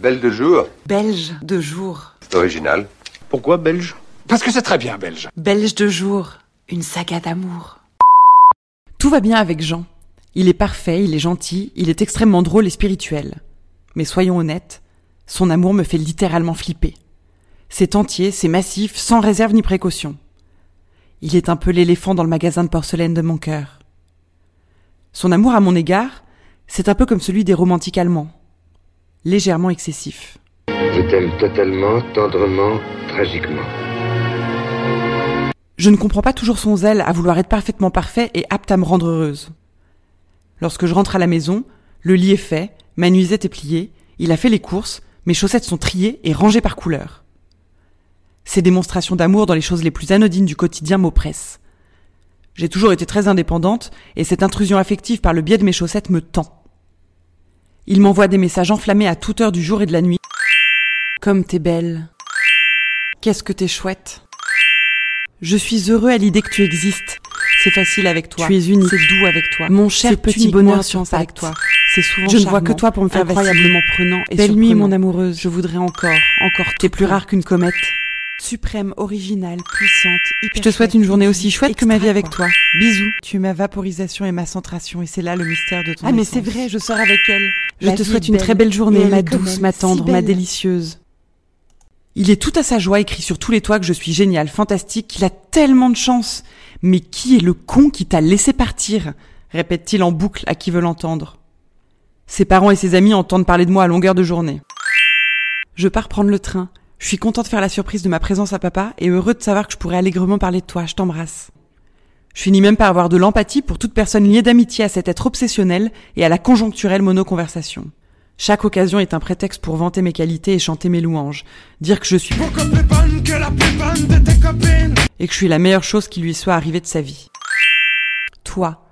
Belle de jour. Belge de jour. C'est original. Pourquoi belge? Parce que c'est très bien belge. Belge de jour, une saga d'amour. Tout va bien avec Jean. Il est parfait, il est gentil, il est extrêmement drôle et spirituel. Mais soyons honnêtes, son amour me fait littéralement flipper. C'est entier, c'est massif, sans réserve ni précaution. Il est un peu l'éléphant dans le magasin de porcelaine de mon cœur. Son amour à mon égard, c'est un peu comme celui des romantiques allemands. Légèrement excessif. Je t'aime totalement, tendrement, tragiquement. Je ne comprends pas toujours son zèle à vouloir être parfaitement parfait et apte à me rendre heureuse. Lorsque je rentre à la maison, le lit est fait, ma nuisette est pliée, il a fait les courses, mes chaussettes sont triées et rangées par couleur. Ces démonstrations d'amour dans les choses les plus anodines du quotidien m'oppressent. J'ai toujours été très indépendante et cette intrusion affective par le biais de mes chaussettes me tend. Il m'envoie des messages enflammés à toute heure du jour et de la nuit. Comme t'es belle. Qu'est-ce que t'es chouette. Je suis heureux à l'idée que tu existes. C'est facile avec toi. Tu es unique. C'est doux avec toi. Mon cher petit bonheur sur pattes. Avec toi. C'est souvent je charmant, ne vois que toi pour me faire incroyablement prenant et belle surprenant. Nuit mon amoureuse. Je voudrais encore. T'es plus rare qu'une comète. Suprême, originale, puissante, hyper. Je te souhaite une journée aussi chouette que ma vie avec toi. Bisous. Tu es ma vaporisation et ma centration, et c'est là le mystère de ton essence. Mais c'est vrai, je sors avec elle. Je te souhaite une très belle journée, ma douce, ma tendre, ma délicieuse. Il est tout à sa joie, écrit sur tous les toits que je suis géniale, fantastique, qu'il a tellement de chance. Mais qui est le con qui t'a laissé partir? Répète-t-il en boucle à qui veut l'entendre. Ses parents et ses amis entendent parler de moi à longueur de journée. Je pars prendre le train. Je suis contente de faire la surprise de ma présence à papa et heureux de savoir que je pourrais allègrement parler de toi. Je t'embrasse. Je finis même par avoir de l'empathie pour toute personne liée d'amitié à cet être obsessionnel et à la conjoncturelle monoconversation. Chaque occasion est un prétexte pour vanter mes qualités et chanter mes louanges. Dire que je suis beaucoup plus bonne que la plus bonne de tes copines et que je suis la meilleure chose qui lui soit arrivée de sa vie. Toi,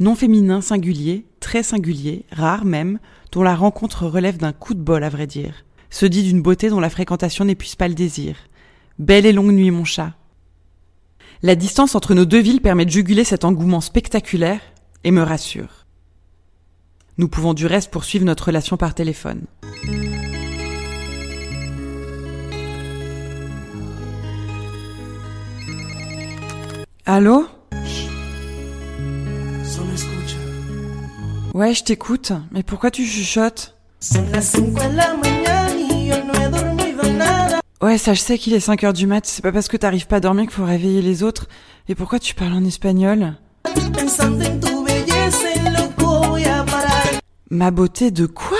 nom féminin singulier, très singulier, rare même, dont la rencontre relève d'un coup de bol à vrai dire. Se dit d'une beauté dont la fréquentation n'épuise pas le désir. Belle et longue nuit, mon chat. La distance entre nos deux villes permet de juguler cet engouement spectaculaire et me rassure. Nous pouvons du reste poursuivre notre relation par téléphone. Allô ? Ouais, je t'écoute. Mais pourquoi tu chuchotes ? Ouais, ça je sais qu'il est 5h du mat', c'est pas parce que t'arrives pas à dormir qu'il faut réveiller les autres. Et pourquoi tu parles en espagnol ? Ma beauté de quoi ?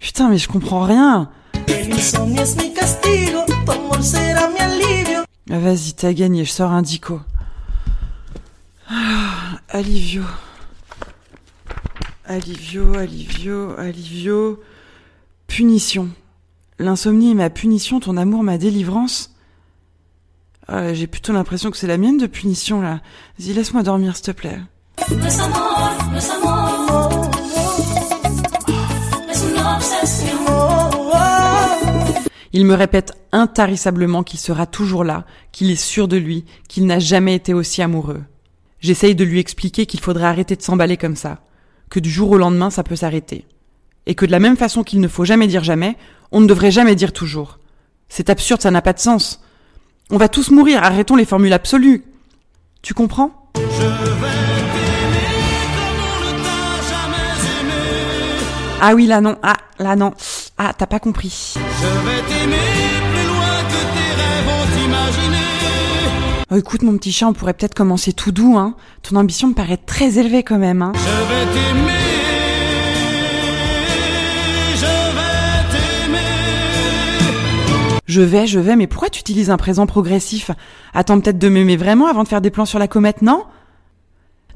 Putain, mais je comprends rien. Vas-y, t'as gagné, je sors un dico. Ah, Alivio. Punition. L'insomnie est ma punition, ton amour ma délivrance. J'ai plutôt l'impression que c'est la mienne de punition, là. Vas-y, laisse-moi dormir, s'il te plaît. Il me répète intarissablement qu'il sera toujours là, qu'il est sûr de lui, qu'il n'a jamais été aussi amoureux. J'essaye de lui expliquer qu'il faudrait arrêter de s'emballer comme ça, que du jour au lendemain, ça peut s'arrêter. Et que de la même façon qu'il ne faut jamais dire jamais, on ne devrait jamais dire toujours. C'est absurde, ça n'a pas de sens. On va tous mourir, arrêtons les formules absolues. Tu comprends ? Je vais t'aimer comme on ne t'a jamais aimé. Ah oui, là non. Ah, t'as pas compris. Je vais t'aimer plus loin que tes rêves ont imaginé. Oh, écoute, mon petit chat, on pourrait peut-être commencer tout doux, hein. Ton ambition me paraît très élevée quand même, hein. Je vais t'aimer. Je vais, mais pourquoi tu utilises un présent progressif ? Attends peut-être de m'aimer vraiment avant de faire des plans sur la comète, non ?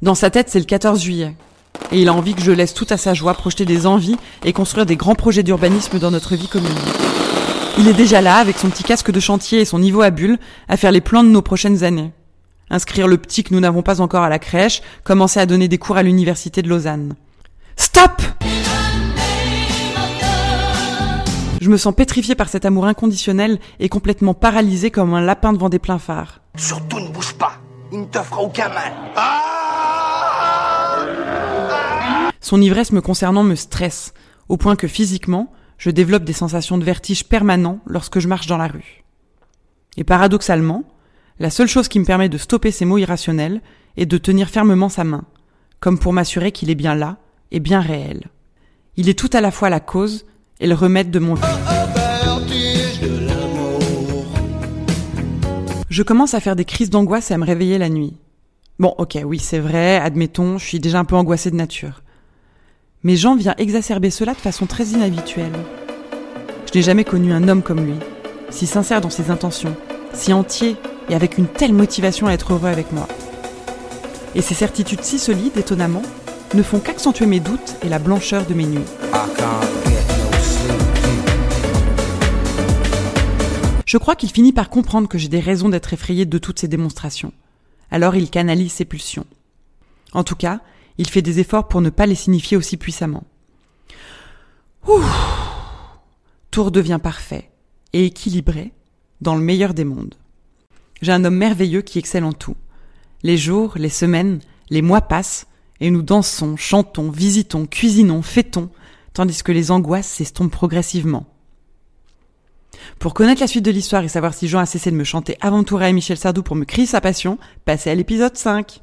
Dans sa tête, c'est le 14 juillet. Et il a envie que je laisse tout à sa joie projeter des envies et construire des grands projets d'urbanisme dans notre vie commune. Il est déjà là, avec son petit casque de chantier et son niveau à bulles, à faire les plans de nos prochaines années. Inscrire le petit que nous n'avons pas encore à la crèche, commencer à donner des cours à l'université de Lausanne. Stop ! Je me sens pétrifiée par cet amour inconditionnel et complètement paralysée comme un lapin devant des pleins phares. Surtout ne bouge pas, il ne te fera aucun mal. Son ivresse me concernant me stresse, au point que physiquement, je développe des sensations de vertige permanent lorsque je marche dans la rue. Et paradoxalement, la seule chose qui me permet de stopper ces mots irrationnels est de tenir fermement sa main, comme pour m'assurer qu'il est bien là et bien réel. Il est tout à la fois la cause et le remède de mon vertige de l'amour. Je commence à faire des crises d'angoisse et à me réveiller la nuit. Bon, ok, oui, c'est vrai, admettons, je suis déjà un peu angoissée de nature. Mais Jean vient exacerber cela de façon très inhabituelle. Je n'ai jamais connu un homme comme lui, si sincère dans ses intentions, si entier et avec une telle motivation à être heureux avec moi. Et ces certitudes si solides, étonnamment, ne font qu'accentuer mes doutes et la blancheur de mes nuits. Je crois qu'il finit par comprendre que j'ai des raisons d'être effrayée de toutes ces démonstrations. Alors il canalise ses pulsions. En tout cas, il fait des efforts pour ne pas les signifier aussi puissamment. Ouh ! Tout redevient parfait et équilibré dans le meilleur des mondes. J'ai un homme merveilleux qui excelle en tout. Les jours, les semaines, les mois passent et nous dansons, chantons, visitons, cuisinons, fêtons, tandis que les angoisses s'estompent progressivement. Pour connaître la suite de l'histoire et savoir si Jean a cessé de me chanter Aventura et Michel Sardou pour me crier sa passion, passez à l'épisode 5.